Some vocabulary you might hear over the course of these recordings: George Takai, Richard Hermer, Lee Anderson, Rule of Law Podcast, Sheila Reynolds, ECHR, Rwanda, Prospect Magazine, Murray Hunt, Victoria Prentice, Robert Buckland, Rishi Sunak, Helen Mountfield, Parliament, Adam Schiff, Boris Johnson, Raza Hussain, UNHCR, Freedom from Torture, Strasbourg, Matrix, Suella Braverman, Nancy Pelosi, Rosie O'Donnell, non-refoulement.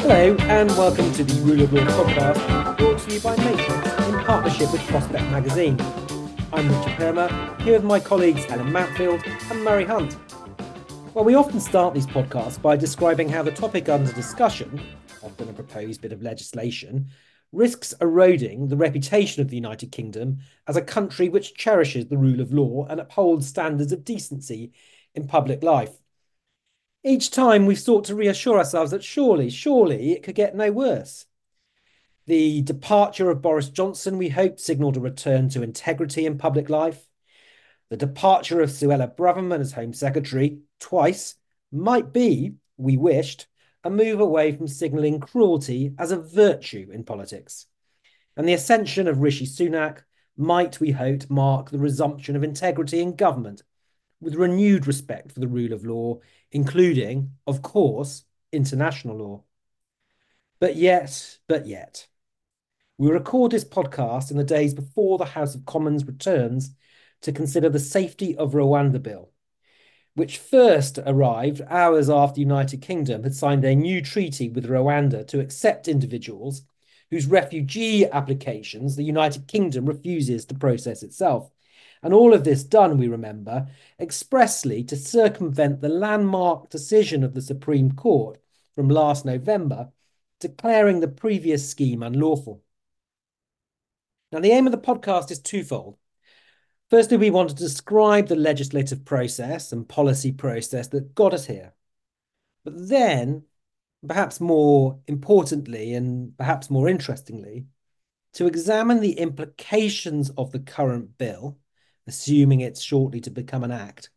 Hello and welcome to the Rule of Law Podcast, brought to you by Matrix in partnership with Prospect Magazine. I'm Richard Hermer, here with my colleagues Helen Mountfield and Murray Hunt. Well, we often start these podcasts by describing how the topic under discussion, often a proposed bit of legislation, risks eroding the reputation of the United Kingdom as a country which cherishes the rule of law and upholds standards of decency in public life. Each time we've sought to reassure ourselves that surely it could get no worse. The departure of Boris Johnson, we hope, signalled a return to integrity in public life. The departure of Suella Braverman as Home Secretary twice might be, we wished, a move away from signalling cruelty as a virtue in politics. And the ascension of Rishi Sunak might, we hope, mark the resumption of integrity in government with renewed respect for the rule of law, including, of course, international law. But yet... We record this podcast in the days before the House of Commons returns to consider the Safety of Rwanda Bill, which first arrived hours after the United Kingdom had signed a new treaty with Rwanda to accept individuals whose refugee applications the United Kingdom refuses to process itself. And all of this done, we remember, expressly to circumvent the landmark decision of the Supreme Court from last November, declaring the previous scheme unlawful. Now, the aim of the podcast is twofold. Firstly, we want to describe the legislative process and policy process that got us here. But then, perhaps more importantly and perhaps more interestingly, to examine the implications of the current bill, assuming it's shortly to become an act,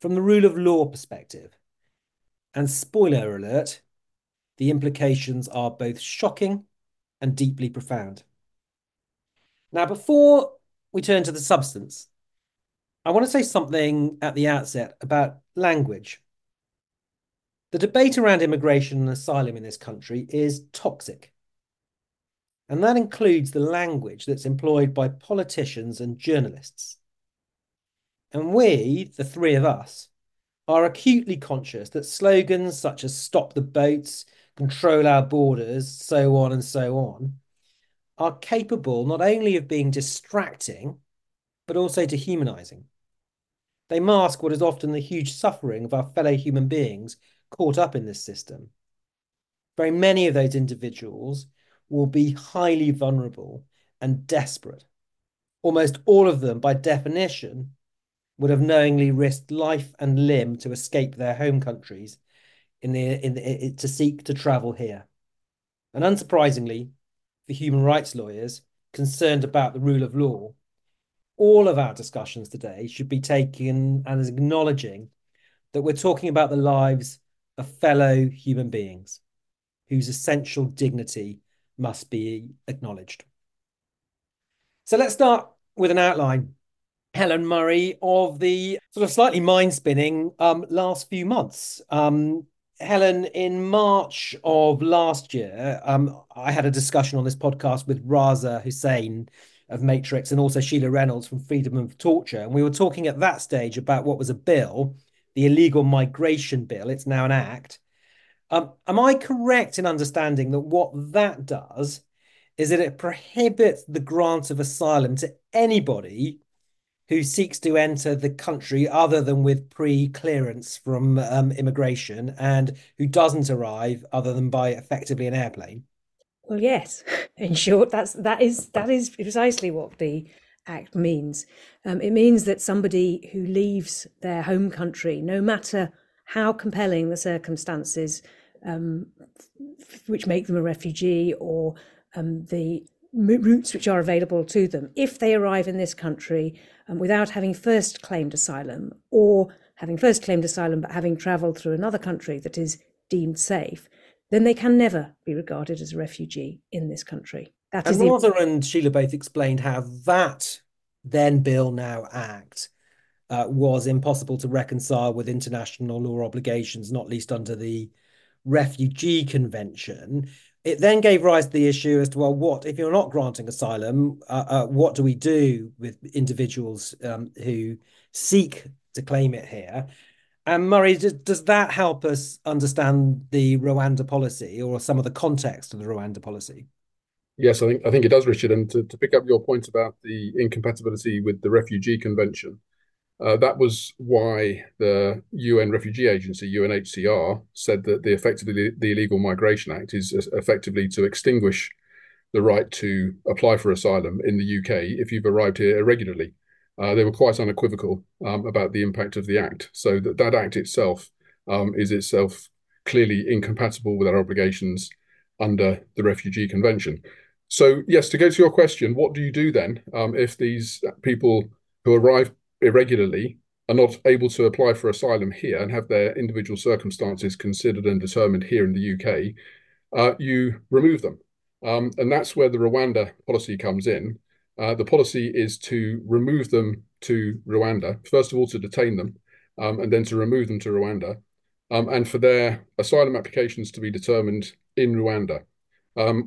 from the rule of law perspective. And spoiler alert, the implications are both shocking and deeply profound. Now, before we turn to the substance, I want to say something at the outset about language. The debate around immigration and asylum in this country is toxic. And that includes the language that's employed by politicians and journalists. And we, the three of us, are acutely conscious that slogans such as "Stop the boats," "Control our borders," so on, are capable not only of being distracting, but also dehumanising. They mask what is often the huge suffering of our fellow human beings caught up in this system. Very many of those individuals will be highly vulnerable and desperate. Almost all of them, by definition, would have knowingly risked life and limb to escape their home countries to seek to travel here. And unsurprisingly, for human rights lawyers concerned about the rule of law, all of our discussions today should be taken as acknowledging that we're talking about the lives of fellow human beings whose essential dignity must be acknowledged. So let's start with an outline, Helen, Murray, of the sort of slightly mind-spinning last few months. Helen, in March of last year, I had a discussion on this podcast with Raza Hussain of Matrix and also Sheila Reynolds from Freedom from Torture. And we were talking at that stage about what was a bill, the illegal migration bill. It's now an act Am I correct in understanding that what that does is that it prohibits the grant of asylum to anybody who seeks to enter the country other than with pre-clearance from immigration and who doesn't arrive other than by effectively an airplane? Well, yes. In short, that is precisely what the Act means. It means that somebody who leaves their home country, no matter how compelling the circumstances which make them a refugee or the routes which are available to them, if they arrive in this country without having first claimed asylum or having first claimed asylum but having travelled through another country that is deemed safe, then they can never be regarded as a refugee in this country. And Raza and Sheila both explained how that then bill, now Act, was impossible to reconcile with international law obligations, not least under the Refugee Convention. It then gave rise to the issue as to, well, what if you're not granting asylum? What do we do with individuals who seek to claim it here? And Murray, does that help us understand the Rwanda policy or some of the context of the Rwanda policy? Yes, I think it does, Richard. And to pick up your point about the incompatibility with the Refugee Convention, that was why the UN Refugee Agency, UNHCR, said that the Illegal Migration Act is effectively to extinguish the right to apply for asylum in the UK if you've arrived here irregularly. They were quite unequivocal about the impact of the Act. So that Act itself is itself clearly incompatible with our obligations under the Refugee Convention. So, yes, to go to your question, what do you do then if these people who arrive irregularly are not able to apply for asylum here and have their individual circumstances considered and determined here in the UK? You remove them. And that's where the Rwanda policy comes in. The policy is to remove them to Rwanda, first of all, to detain them and then to remove them to Rwanda and for their asylum applications to be determined in Rwanda.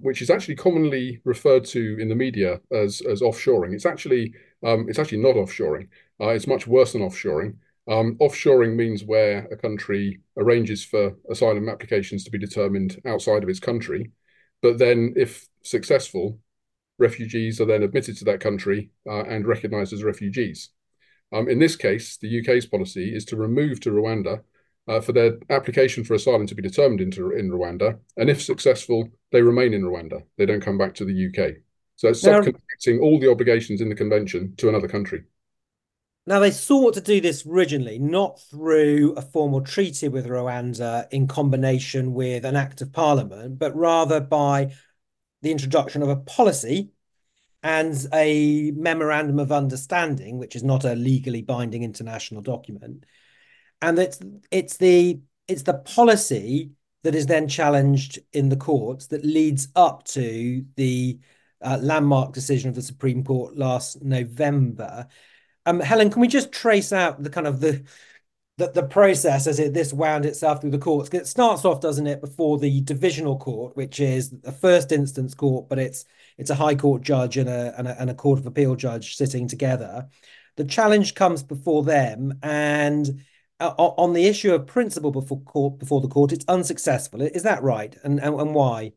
Which is actually commonly referred to in the media as offshoring. It's actually not offshoring. It's much worse than offshoring. Offshoring means where a country arranges for asylum applications to be determined outside of its country, but then, if successful, refugees are then admitted to that country and recognised as refugees. In this case, the UK's policy is to remove to Rwanda for their application for asylum to be determined in Rwanda. And if successful, they remain in Rwanda. They don't come back to the UK. So it's subcontracting all the obligations in the convention to another country. Now, they sought to do this originally, not through a formal treaty with Rwanda in combination with an Act of Parliament, but rather by the introduction of a policy and a memorandum of understanding, which is not a legally binding international document. And it's the policy that is then challenged in the courts that leads up to the landmark decision of the Supreme Court last November. Helen, can we just trace out the kind of the process as this wound itself through the courts? It starts off, doesn't it, before the divisional court, which is the first instance court, but it's a high court judge and a court of appeal judge sitting together. The challenge comes before them, and on the issue of principle before the court, it's unsuccessful. Is that right? And why?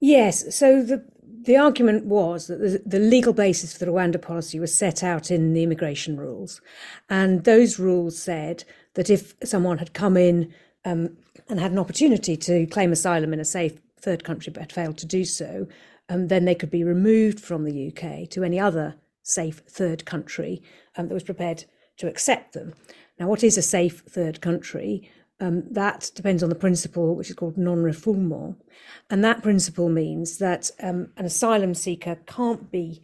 Yes. So the argument was that the legal basis for the Rwanda policy was set out in the immigration rules. And those rules said that if someone had come in and had an opportunity to claim asylum in a safe third country but had failed to do so, then they could be removed from the UK to any other safe third country that was prepared to accept them. Now, what is a safe third country? That depends on the principle which is called non-refoulement. And that principle means that an asylum seeker can't be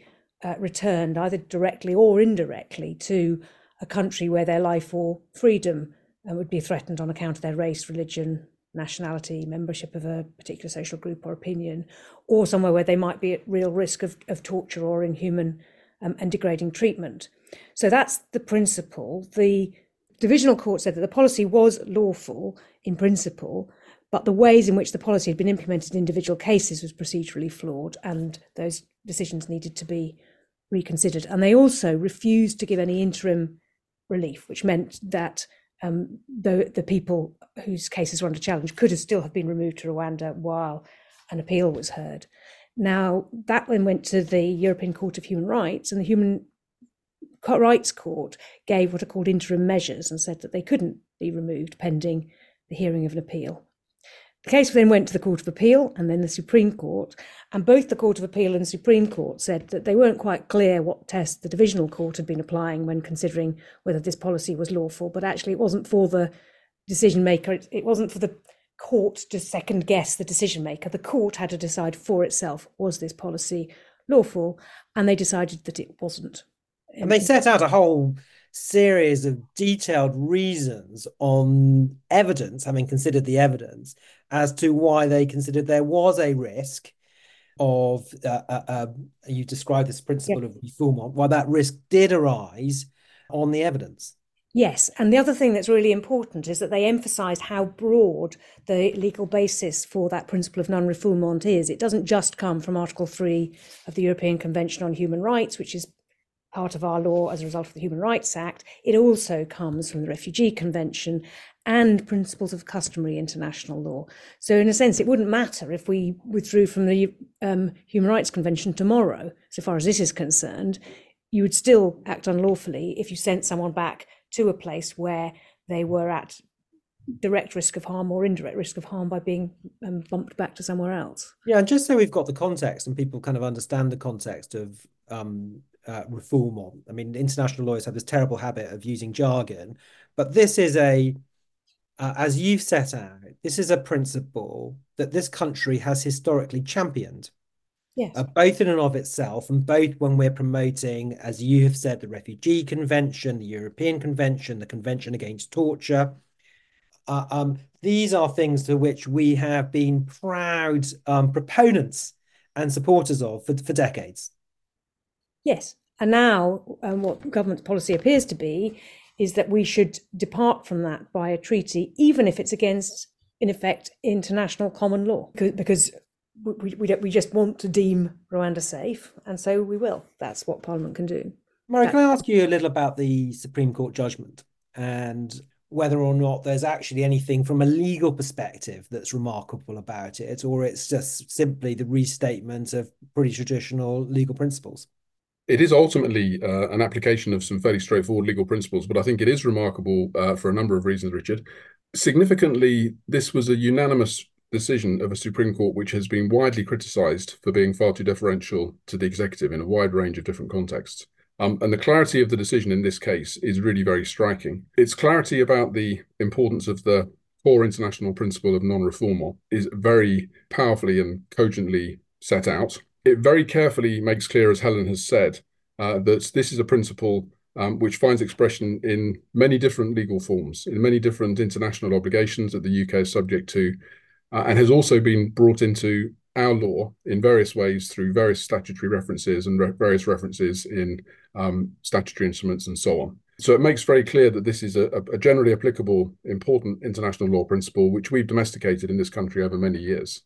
returned either directly or indirectly to a country where their life or freedom would be threatened on account of their race, religion, nationality, membership of a particular social group or opinion, or somewhere where they might be at real risk of torture or inhuman and degrading treatment. So that's the principle. The Divisional Court said that the policy was lawful in principle, but the ways in which the policy had been implemented in individual cases was procedurally flawed, and those decisions needed to be reconsidered. And they also refused to give any interim relief, which meant that though the people whose cases were under challenge could have still have been removed to Rwanda while an appeal was heard. Now, that then went to the European Court of Human Rights, and the Human Rights Court gave what are called interim measures and said that they couldn't be removed pending the hearing of an appeal. The case then went to the Court of Appeal and then the Supreme Court, and both the Court of Appeal and the Supreme Court said that they weren't quite clear what test the Divisional Court had been applying when considering whether this policy was lawful, but actually it wasn't for the decision maker, it wasn't for the court to second guess the decision maker. The court had to decide for itself, was this policy lawful? And they decided that it wasn't. And they set out a whole series of detailed reasons on evidence, having considered the evidence, as to why they considered there was a risk of, you described this principle of refoulement, why that risk did arise on the evidence. Yes, and the other thing that's really important is that they emphasised how broad the legal basis for that principle of non-refoulement is. It doesn't just come from Article 3 of the European Convention on Human Rights, which is part of our law as a result of the Human Rights Act. It also comes from the Refugee Convention and principles of customary international law. So in a sense, it wouldn't matter if we withdrew from the Human Rights Convention tomorrow, so far as this is concerned. You would still act unlawfully if you sent someone back to a place where they were at direct risk of harm or indirect risk of harm by being bumped back to somewhere else. Yeah, and just so we've got the context and people kind of understand the context of refoulement. I mean, international lawyers have this terrible habit of using jargon, but this is a, as you've set out, this is a principle that this country has historically championed. Yes. Both in and of itself, and both when we're promoting, as you have said, the Refugee Convention, the European Convention, the Convention Against Torture. These are things to which we have been proud proponents and supporters of for decades. Yes. And now what government policy appears to be is that we should depart from that by a treaty, even if it's against, in effect, international common law, because we just want to deem Rwanda safe, and so we will. That's what Parliament can do. Murray, can I ask you a little about the Supreme Court judgment and whether or not there's actually anything from a legal perspective that's remarkable about it, or it's just simply the restatement of pretty traditional legal principles? It is ultimately an application of some fairly straightforward legal principles, but I think it is remarkable for a number of reasons, Richard. Significantly, this was a unanimous decision of a Supreme Court which has been widely criticised for being far too deferential to the executive in a wide range of different contexts. And the clarity of the decision in this case is really very striking. Its clarity about the importance of the core international principle of non-refoulement is very powerfully and cogently set out. It very carefully makes clear, as Helen has said, that this is a principle which finds expression in many different legal forms, in many different international obligations that the UK is subject to, and has also been brought into our law in various ways through various statutory references and various references in statutory instruments and so on. So it makes very clear that this is a generally applicable, important international law principle, which we've domesticated in this country over many years.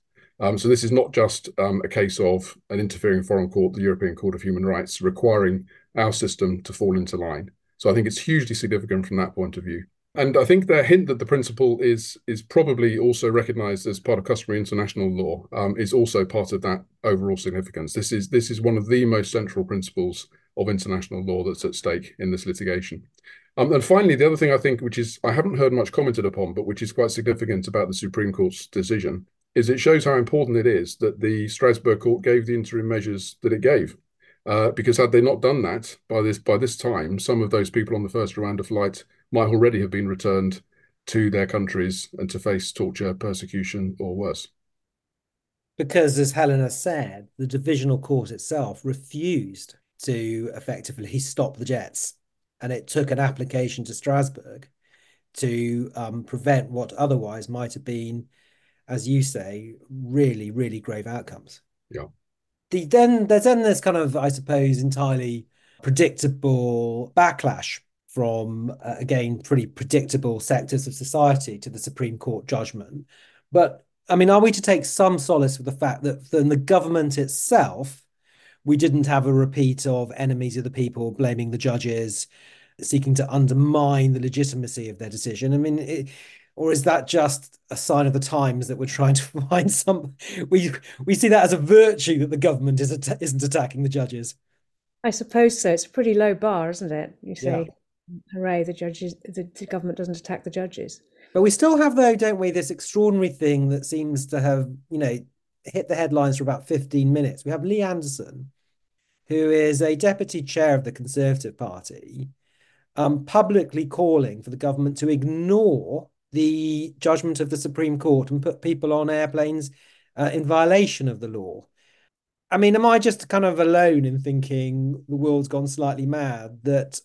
So this is not just a case of an interfering foreign court, the European Court of Human Rights, requiring our system to fall into line. So I think it's hugely significant from that point of view. And I think the hint that the principle is probably also recognised as part of customary international law is also part of that overall significance. This is one of the most central principles of international law that's at stake in this litigation. And finally, the other thing I think, which is I haven't heard much commented upon, but which is quite significant about the Supreme Court's decision, is it shows how important it is that the Strasbourg Court gave the interim measures that it gave. Because had they not done that by this time, some of those people on the first Rwanda flight might already have been returned to their countries and to face torture, persecution, or worse. Because, as Helen has said, the Divisional Court itself refused to effectively stop the jets, and it took an application to Strasbourg to prevent what otherwise might have been, as you say, really, really grave outcomes. Yeah. There's then this kind of, I suppose, entirely predictable backlash from, again, pretty predictable sectors of society to the Supreme Court judgment. But, I mean, are we to take some solace with the fact that from the government itself, we didn't have a repeat of enemies of the people blaming the judges seeking to undermine the legitimacy of their decision? I mean, or is that just a sign of the times that we're trying to find some? We see that as a virtue that the government isn't attacking the judges. I suppose so. It's a pretty low bar, isn't it? You say, yeah. Hooray, the judges, the government doesn't attack the judges. But we still have, though, don't we, this extraordinary thing that seems to have, you know, hit the headlines for about 15 minutes. We have Lee Anderson, who is a deputy chair of the Conservative Party, publicly calling for the government to ignore the judgment of the Supreme Court and put people on airplanes in violation of the law. I mean, am I just kind of alone in thinking the world's gone slightly mad that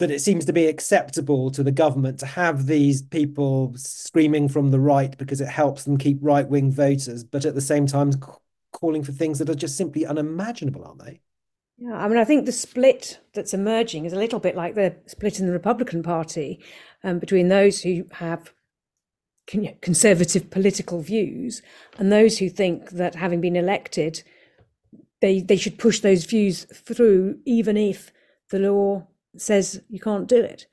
that it seems to be acceptable to the government to have these people screaming from the right because it helps them keep right-wing voters, but at the same time calling for things that are just simply unimaginable, aren't they? Yeah, I mean, I think the split that's emerging is a little bit like the split in the Republican Party between those who have conservative political views and those who think that having been elected, they should push those views through even if the law says you can't do it,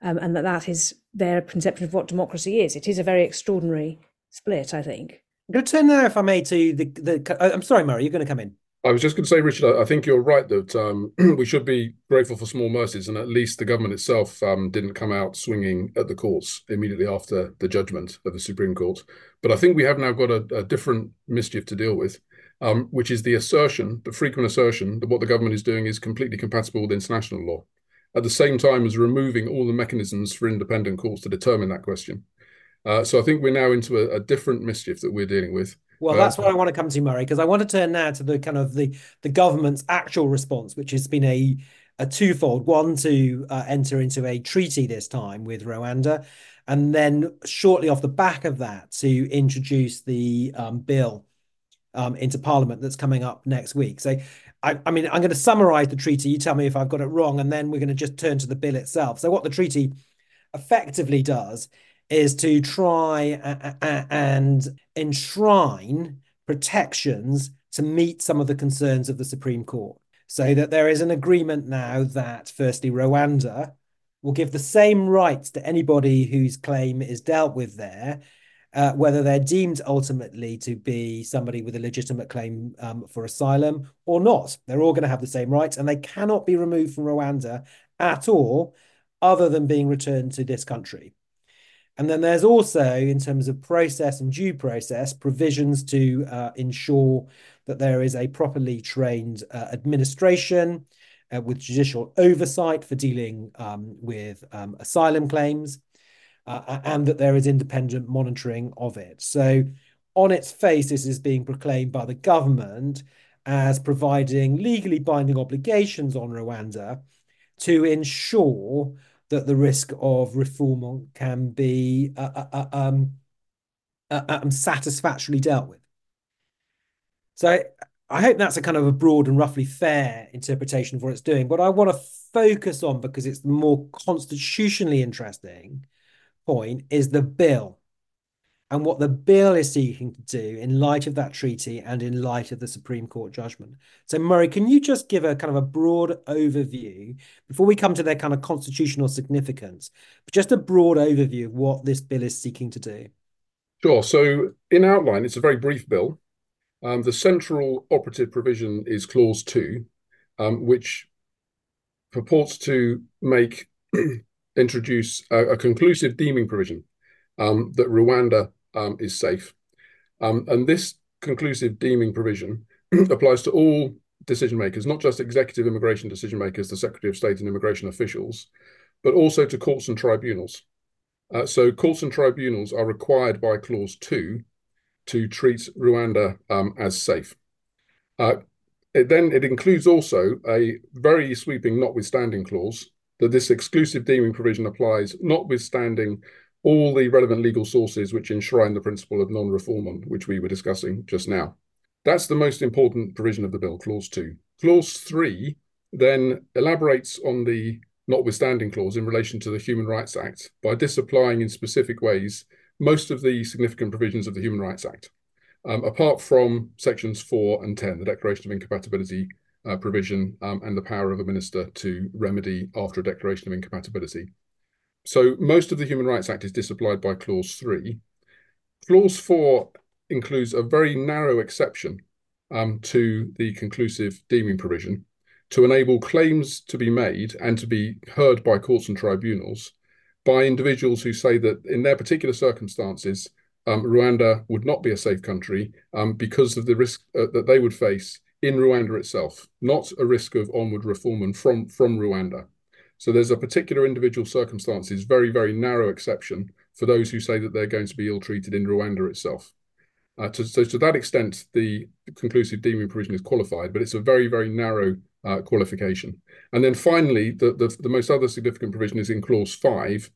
and that is their conception of what democracy is. It is a very extraordinary split, I think. I'm going to turn now, if I may, to the... I'm sorry, Murray, you're going to come in. I was just going to say, Richard, I think you're right that we should be grateful for small mercies, and at least the government itself didn't come out swinging at the courts immediately after the judgment of the Supreme Court. But I think we have now got a different mischief to deal with, which is the assertion, the frequent assertion, that what the government is doing is completely compatible with international law, at the same time as removing all the mechanisms for independent courts to determine that question. So I think we're now into a different mischief that we're dealing with. Well, that's what I want to come to, Murray, because I want to turn now to the kind of the government's actual response, which has been a twofold one, to enter into a treaty this time with Rwanda, and then shortly off the back of that to introduce the bill into Parliament that's coming up next week. So, I mean, I'm going to summarise the treaty. You tell me if I've got it wrong, and then we're going to just turn to the bill itself. So what the treaty effectively does is to try and enshrine protections to meet some of the concerns of the Supreme Court, so that there is an agreement now that, firstly, Rwanda will give the same rights to anybody whose claim is dealt with there, whether they're deemed ultimately to be somebody with a legitimate claim for asylum or not. They're all going to have the same rights, and they cannot be removed from Rwanda at all, other than being returned to this country. And then there's also, in terms of process and due process, provisions to ensure that there is a properly trained administration with judicial oversight for dealing with asylum claims, and that there is independent monitoring of it. So on its face, this is being proclaimed by the government as providing legally binding obligations on Rwanda to ensure that the risk of reform can be satisfactorily dealt with. So I hope that's a kind of a broad and roughly fair interpretation of what it's doing. But I want to focus on, because it's the more constitutionally interesting point, is the bill and what the bill is seeking to do in light of that treaty and in light of the Supreme Court judgment. So, Murray, can you just give a kind of a broad overview, before we come to their kind of constitutional significance, but just a broad overview of what this bill is seeking to do? Sure. So, in outline, it's a very brief bill. The central operative provision is Clause 2, which purports to introduce a conclusive deeming provision that Rwanda is safe. And this conclusive deeming provision applies to all decision makers, not just executive immigration decision makers, the Secretary of State and immigration officials, but also to courts and tribunals. So courts and tribunals are required by Clause 2 to treat Rwanda as safe. It includes also a very sweeping notwithstanding clause that this exclusive deeming provision applies notwithstanding all the relevant legal sources which enshrine the principle of non-refoulement, which we were discussing just now. That's the most important provision of the bill, Clause 2. Clause 3 then elaborates on the notwithstanding clause in relation to the Human Rights Act by disapplying in specific ways most of the significant provisions of the Human Rights Act, apart from sections 4 and 10, the Declaration of Incompatibility provision and the power of a minister to remedy after a declaration of incompatibility. So most of the Human Rights Act is disapplied by Clause 3. Clause 4 includes a very narrow exception to the conclusive deeming provision to enable claims to be made and to be heard by courts and tribunals by individuals who say that in their particular circumstances, Rwanda would not be a safe country because of the risk that they would face in Rwanda itself, not a risk of onward refoulement from Rwanda. So there's a particular individual circumstances, very, very narrow exception for those who say that they're going to be ill-treated in Rwanda itself. So to that extent, the conclusive deeming provision is qualified, but it's a very, very narrow qualification. And then finally, the most other significant provision is in Clause 5,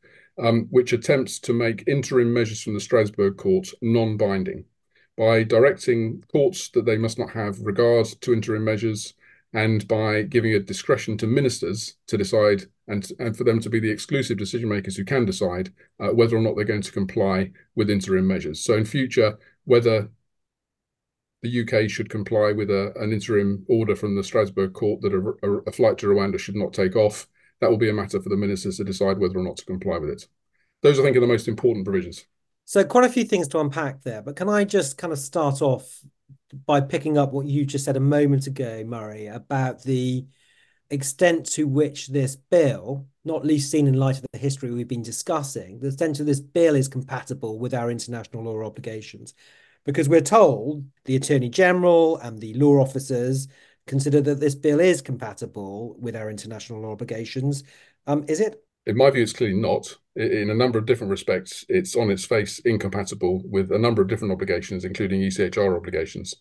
which attempts to make interim measures from the Strasbourg courts non-binding by directing courts that they must not have regard to interim measures, and by giving a discretion to ministers to decide and for them to be the exclusive decision makers who can decide whether or not they're going to comply with interim measures. So in future, whether the UK should comply with an interim order from the Strasbourg court that a flight to Rwanda should not take off, that will be a matter for the ministers to decide whether or not to comply with it. Those, I think, are the most important provisions. So quite a few things to unpack there, but can I just kind of start off by picking up what you just said a moment ago, Murray, about the extent to which this bill, not least seen in light of the history we've been discussing, the extent to this bill is compatible with our international law obligations. Because we're told the Attorney General and the law officers consider that this bill is compatible with our international law obligations. Is it? In my view, it's clearly not. In a number of different respects, it's on its face incompatible with a number of different obligations, including ECHR obligations.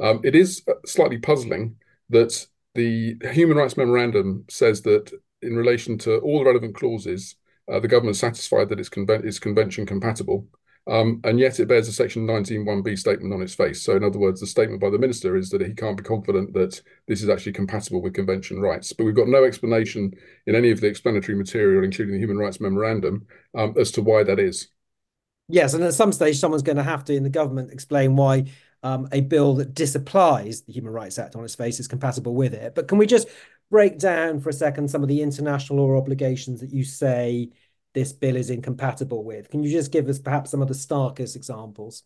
It is slightly puzzling that the Human Rights Memorandum says that in relation to all the relevant clauses, the government is satisfied that it's convention compatible, and yet it bears a Section 19(1)(b) statement on its face. So in other words, the statement by the minister is that he can't be confident that this is actually compatible with convention rights. But we've got no explanation in any of the explanatory material, including the Human Rights Memorandum, as to why that is. Yes, and at some stage, someone's going to have to, in the government, explain why a bill that disapplies the Human Rights Act on its face is compatible with it. But can we just break down for a second some of the international law obligations that you say this bill is incompatible with? Can you just give us perhaps some of the starkest examples?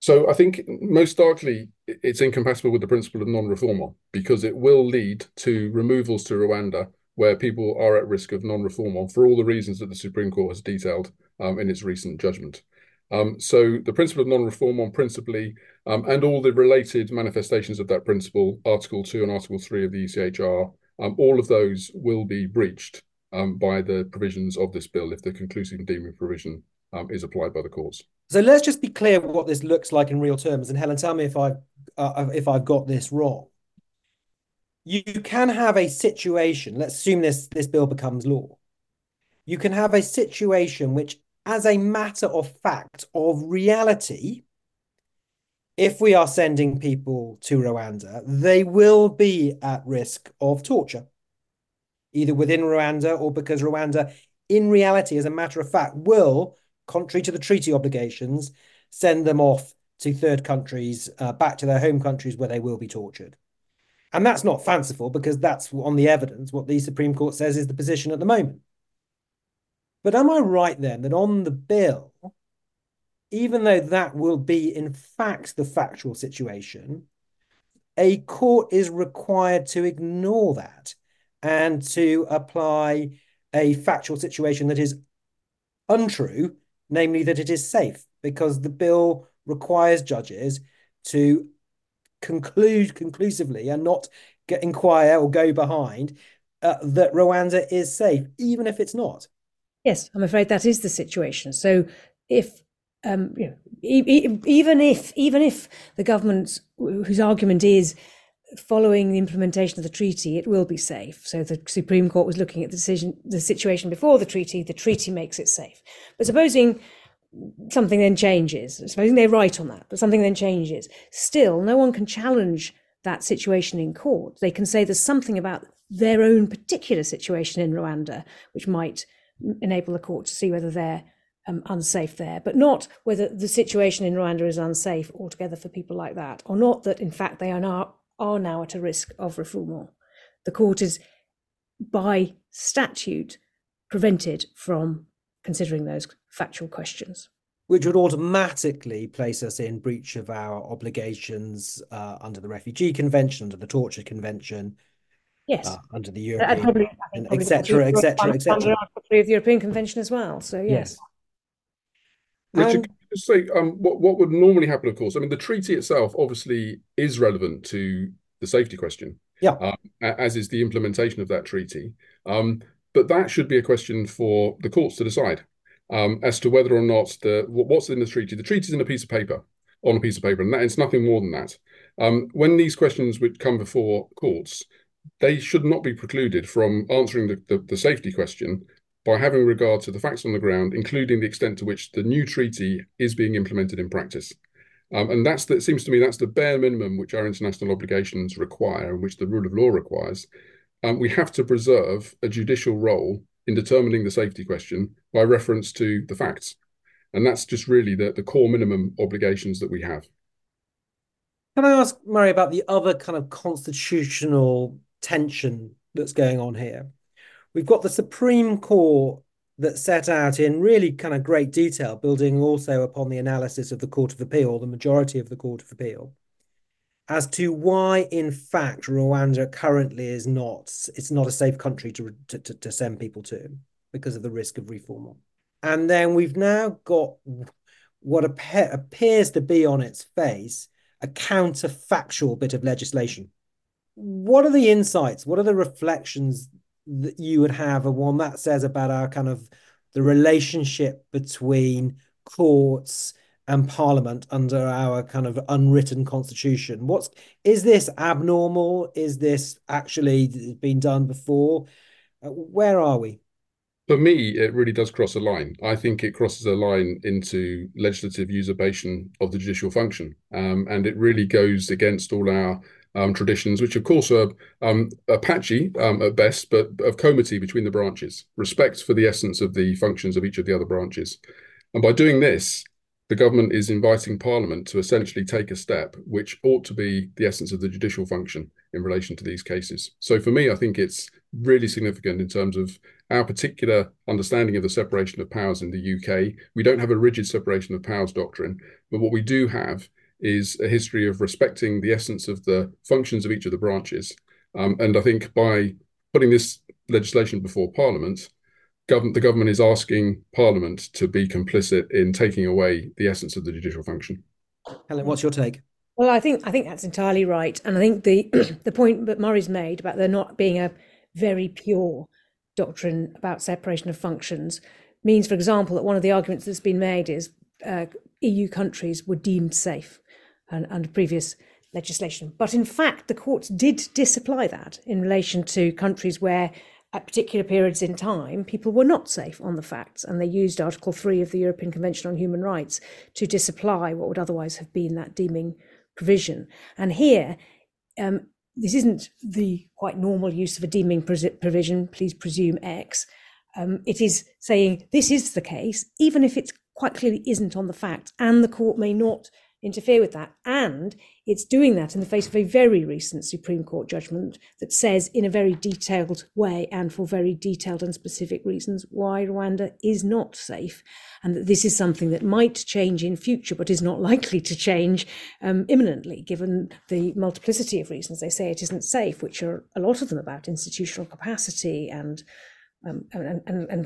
So I think most starkly, it's incompatible with the principle of non-refoulement because it will lead to removals to Rwanda where people are at risk of non-refoulement for all the reasons that the Supreme Court has detailed in its recent judgment. So the principle of non-refoulement principally, and all the related manifestations of that principle, Article 2 and Article 3 of the ECHR, all of those will be breached by the provisions of this bill if the conclusive deeming provision is applied by the courts. So let's just be clear what this looks like in real terms. And Helen, tell me if I've got this wrong. You can have a situation, let's assume this bill becomes law. You can have a situation which, as a matter of fact, of reality, if we are sending people to Rwanda, they will be at risk of torture, either within Rwanda or because Rwanda, in reality, as a matter of fact, will, contrary to the treaty obligations, send them off to third countries, back to their home countries where they will be tortured. And that's not fanciful because that's on the evidence, what the Supreme Court says is the position at the moment. But am I right then that on the bill, even though that will be in fact the factual situation, a court is required to ignore that and to apply a factual situation that is untrue, namely that it is safe, because the bill requires judges to conclude conclusively and not inquire or go behind that Rwanda is safe, even if it's not. Yes, I'm afraid that is the situation. So if even if the government, whose argument is following the implementation of the treaty, it will be safe. So the Supreme Court was looking at the situation before the treaty makes it safe. But supposing something then changes, supposing they're right on that, but something then changes, still no one can challenge that situation in court. They can say there's something about their own particular situation in Rwanda which might enable the court to see whether they're unsafe there, but not whether the situation in Rwanda is unsafe altogether for people like that, or not that in fact they are are now at a risk of refoulement. The court is, by statute, prevented from considering those factual questions. Which would automatically place us in breach of our obligations under the Refugee Convention, under the Torture Convention, yes, under the European, etc., etc., etc. Article 3 of the European Convention as well. So yes. Richard, can you just say what would normally happen? Of course, I mean the treaty itself obviously is relevant to the safety question. Yeah, as is the implementation of that treaty. But that should be a question for the courts to decide as to whether or not what's in the treaty. The treaty is in a piece of paper, and that, it's nothing more than that. When these questions would come before courts, they should not be precluded from answering the safety question by having regard to the facts on the ground, including the extent to which the new treaty is being implemented in practice. And it seems to me that's the bare minimum which our international obligations require and which the rule of law requires. We have to preserve a judicial role in determining the safety question by reference to the facts. And that's just really the core minimum obligations that we have. Can I ask, Murray, about the other kind of constitutional tension that's going on here? We've got the Supreme Court that set out in really kind of great detail, building also upon the analysis of the Court of Appeal, the majority of the Court of Appeal, as to why, in fact, Rwanda currently is not a safe country to send people to because of the risk of refoulement. And then we've now got what appears to be on its face a counterfactual bit of legislation. What are the insights? What are the reflections that you would have of one that says about our kind of the relationship between courts and Parliament under our kind of unwritten constitution? Is this abnormal? Is this actually been done before? Where are we? For me, it really does cross a line. I think it crosses a line into legislative usurpation of the judicial function. And it really goes against all our traditions, which of course are patchy at best, but of comity between the branches, respect for the essence of the functions of each of the other branches. And by doing this, the government is inviting Parliament to essentially take a step which ought to be the essence of the judicial function in relation to these cases. So for me, I think it's really significant in terms of our particular understanding of the separation of powers in the UK. We don't have a rigid separation of powers doctrine, but what we do have is a history of respecting the essence of the functions of each of the branches. And I think by putting this legislation before Parliament, the government is asking Parliament to be complicit in taking away the essence of the judicial function. Helen, what's your take? Well, I think that's entirely right. And I think the point that Murray's made about there not being a very pure doctrine about separation of functions means, for example, that one of the arguments that's been made is EU countries were deemed safe under previous legislation. But in fact, the courts did disapply that in relation to countries where, at particular periods in time, people were not safe on the facts. And they used Article 3 of the European Convention on Human Rights to disapply what would otherwise have been that deeming provision. And here, this isn't the quite normal use of a deeming provision, please presume X. It is saying this is the case, even if it's quite clearly isn't on the facts, and the court may not interfere with that. And it's doing that in the face of a very recent Supreme Court judgment that says in a very detailed way and for very detailed and specific reasons why Rwanda is not safe, and that this is something that might change in future but is not likely to change imminently, given the multiplicity of reasons they say it isn't safe, which are a lot of them about institutional capacity and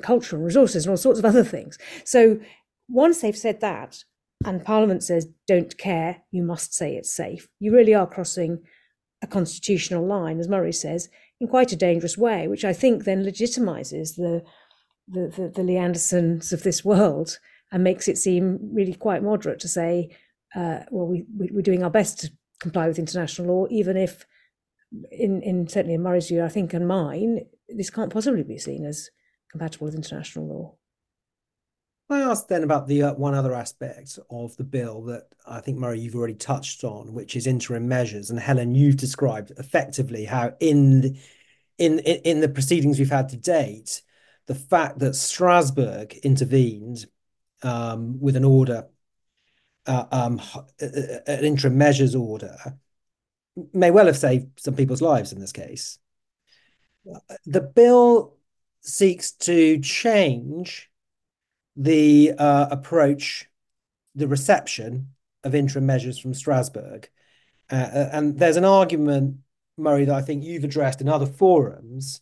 culture and resources and all sorts of other things. So once they've said that, and Parliament says, don't care, you must say it's safe, you really are crossing a constitutional line, as Murray says, in quite a dangerous way, which I think then legitimises the Lee Andersons of this world and makes it seem really quite moderate to say, well, we're doing our best to comply with international law, even if, certainly in Murray's view, I think, and mine, this can't possibly be seen as compatible with international law. I asked then about the one other aspect of the bill that I think, Murray, you've already touched on, which is interim measures. And Helen, you've described effectively how in the proceedings we've had to date, the fact that Strasbourg intervened with an order, an interim measures order, may well have saved some people's lives in this case. The bill seeks to change the approach, the reception of interim measures from Strasbourg. And there's an argument, Murray, that I think you've addressed in other forums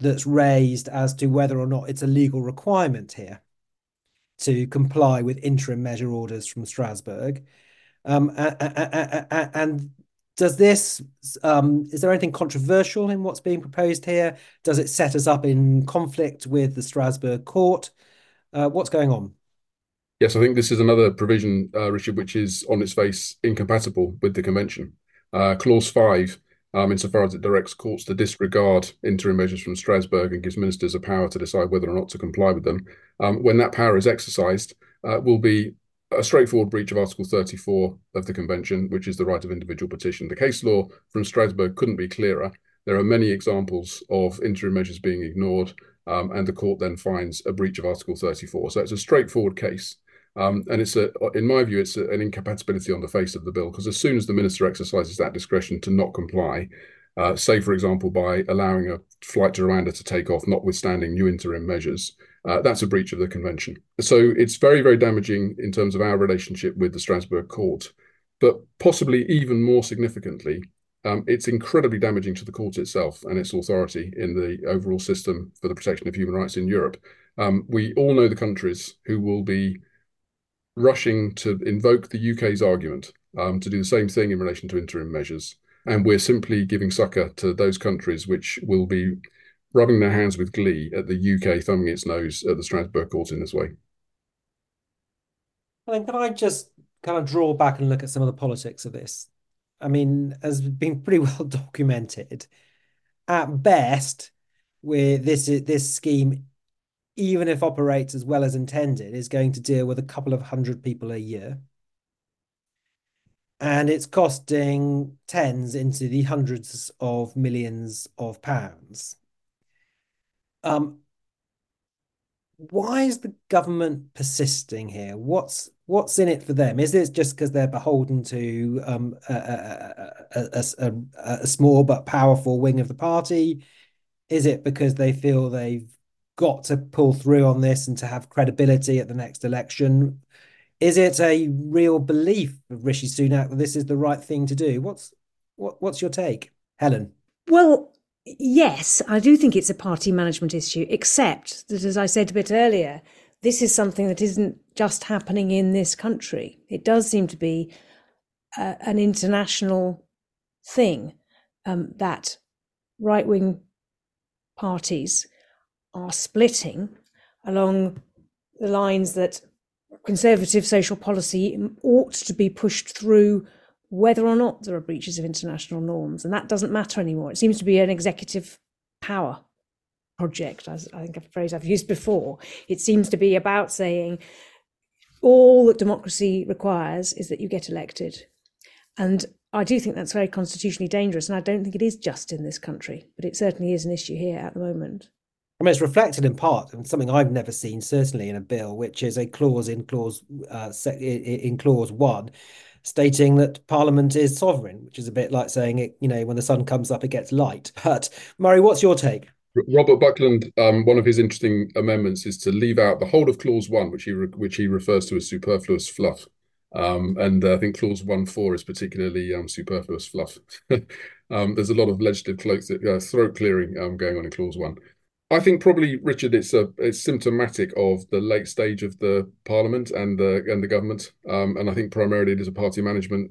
that's raised as to whether or not it's a legal requirement here to comply with interim measure orders from Strasbourg. And does this, is there anything controversial in what's being proposed here? Does it set us up in conflict with the Strasbourg court? What's going on? Yes, I think this is another provision, Richard, which is on its face incompatible with the convention. Clause 5, insofar as it directs courts to disregard interim measures from Strasbourg and gives ministers a power to decide whether or not to comply with them, when that power is exercised, will be a straightforward breach of Article 34 of the convention, which is the right of individual petition. The case law from Strasbourg couldn't be clearer. There are many examples of interim measures being ignored, and the court then finds a breach of Article 34. So it's a straightforward case. And it's in my view, it's an incompatibility on the face of the bill, because as soon as the minister exercises that discretion to not comply, say, for example, by allowing a flight to Rwanda to take off, notwithstanding new interim measures, that's a breach of the convention. So it's very, very damaging in terms of our relationship with the Strasbourg court, but possibly even more significantly, it's incredibly damaging to the court itself and its authority in the overall system for the protection of human rights in Europe. We all know the countries who will be rushing to invoke the UK's argument to do the same thing in relation to interim measures. And we're simply giving succor to those countries which will be rubbing their hands with glee at the UK thumbing its nose at the Strasbourg court in this way. I mean, can I just kind of draw back and look at some of the politics of this? I mean, as been pretty well documented, at best, where this scheme, even if operates as well as intended, is going to deal with a couple of hundred people a year. And it's costing tens into the hundreds of millions of pounds. Why is the government persisting here? What's in it for them? Is this just because they're beholden to a small but powerful wing of the party? Is it because they feel they've got to pull through on this and to have credibility at the next election? Is it a real belief of Rishi Sunak that this is the right thing to do? What's your take, Helen? Well, yes, I do think it's a party management issue, except that, as I said a bit earlier, this is something that isn't just happening in this country. It does seem to be an international thing that right-wing parties are splitting along the lines that conservative social policy ought to be pushed through whether or not there are breaches of international norms. And that doesn't matter anymore. It seems to be an executive power project, as I think a phrase I've used before. It seems to be about saying all that democracy requires is that you get elected. And I do think that's very constitutionally dangerous. And I don't think it is just in this country, but it certainly is an issue here at the moment. I mean, it's reflected in part in something I've never seen, certainly in a bill, which is a clause in clause 1, stating that Parliament is sovereign, which is a bit like saying, it, you know, when the sun comes up, it gets light. But Murray, what's your take? Robert Buckland, one of his interesting amendments is to leave out the whole of clause 1, which he refers to as superfluous fluff. And I think clause 1.4 is particularly superfluous fluff. There's a lot of legislative throat clearing going on in clause 1. I think probably, Richard, it's symptomatic of the late stage of the Parliament and the government, and I think primarily it is a party management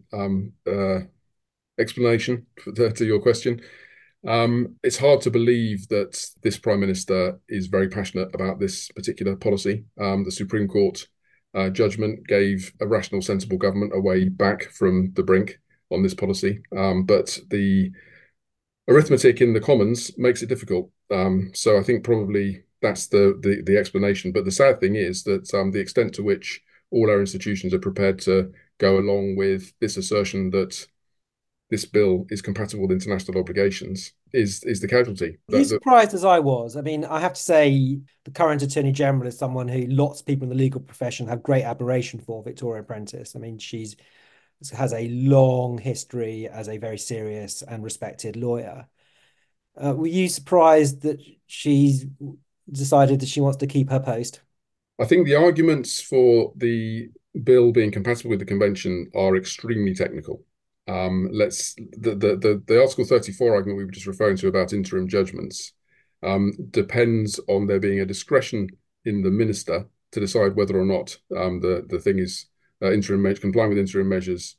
explanation to your question. It's hard to believe that this Prime Minister is very passionate about this particular policy. The Supreme Court judgment gave a rational, sensible government a way back from the brink on this policy, but the arithmetic in the Commons makes it difficult. So I think probably that's the explanation. But the sad thing is that the extent to which all our institutions are prepared to go along with this assertion that this bill is compatible with international obligations is the casualty. As surprised as I was. I mean, I have to say the current Attorney General is someone who lots of people in the legal profession have great admiration for, Victoria Prentice. I mean, she's has a long history as a very serious and respected lawyer. Were you surprised that she's decided that she wants to keep her post? I think the arguments for the bill being compatible with the convention are extremely technical. The Article 34 argument we were just referring to about interim judgments depends on there being a discretion in the minister to decide whether or not the thing is complying with interim measures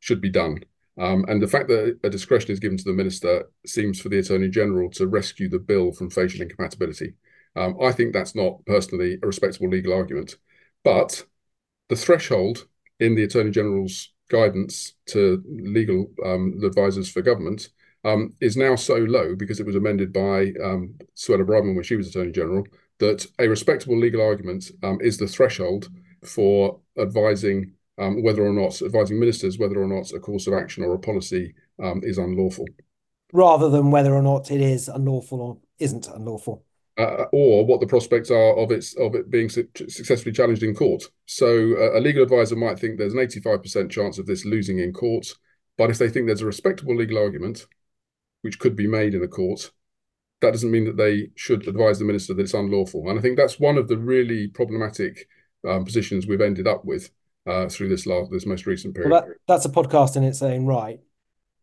should be done. And the fact that a discretion is given to the minister seems for the Attorney General to rescue the bill from facial incompatibility. I think that's not personally a respectable legal argument. But the threshold in the Attorney General's guidance to legal advisors for government is now so low, because it was amended by Suella Braverman when she was Attorney General, that a respectable legal argument is the threshold for advising ministers whether or not a course of action or a policy is unlawful, rather than whether or not it is unlawful or isn't unlawful, or what the prospects are of it being successfully challenged in court. So a legal advisor might think there's an 85% chance of this losing in court, but if they think there's a respectable legal argument which could be made in a court, that doesn't mean that they should advise the minister that it's unlawful. And I think that's one of the really problematic positions we've ended up with through this most recent period. Well, that's a podcast in its own right.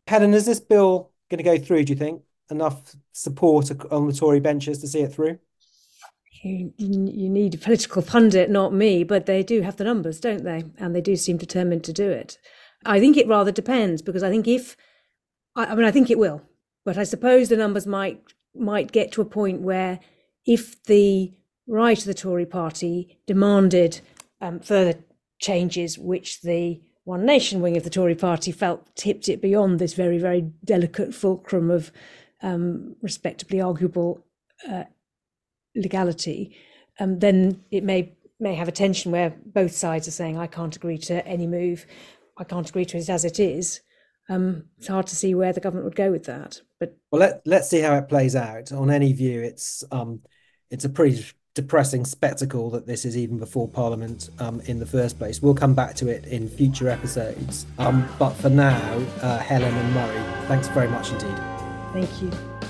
Helen, is this bill going to go through, do you think? Enough support on the Tory benches to see it through? You need a political pundit, not me, but they do have the numbers, don't they? And they do seem determined to do it. I think it rather depends, because I think I think it will. But I suppose the numbers might get to a point where, if the right of the Tory party demanded further changes, which the One Nation wing of the Tory party felt tipped it beyond this very, very delicate fulcrum of respectably arguable legality, then it may have a tension where both sides are saying, I can't agree to any move, I can't agree to it as it is. It's hard to see where the government would go with that. But let's see how it plays out. On any view, it's a pretty depressing spectacle that this is even before Parliament in the first place. We'll come back to it in future episodes. But for now, Helen and Murray, thanks very much indeed. Thank you.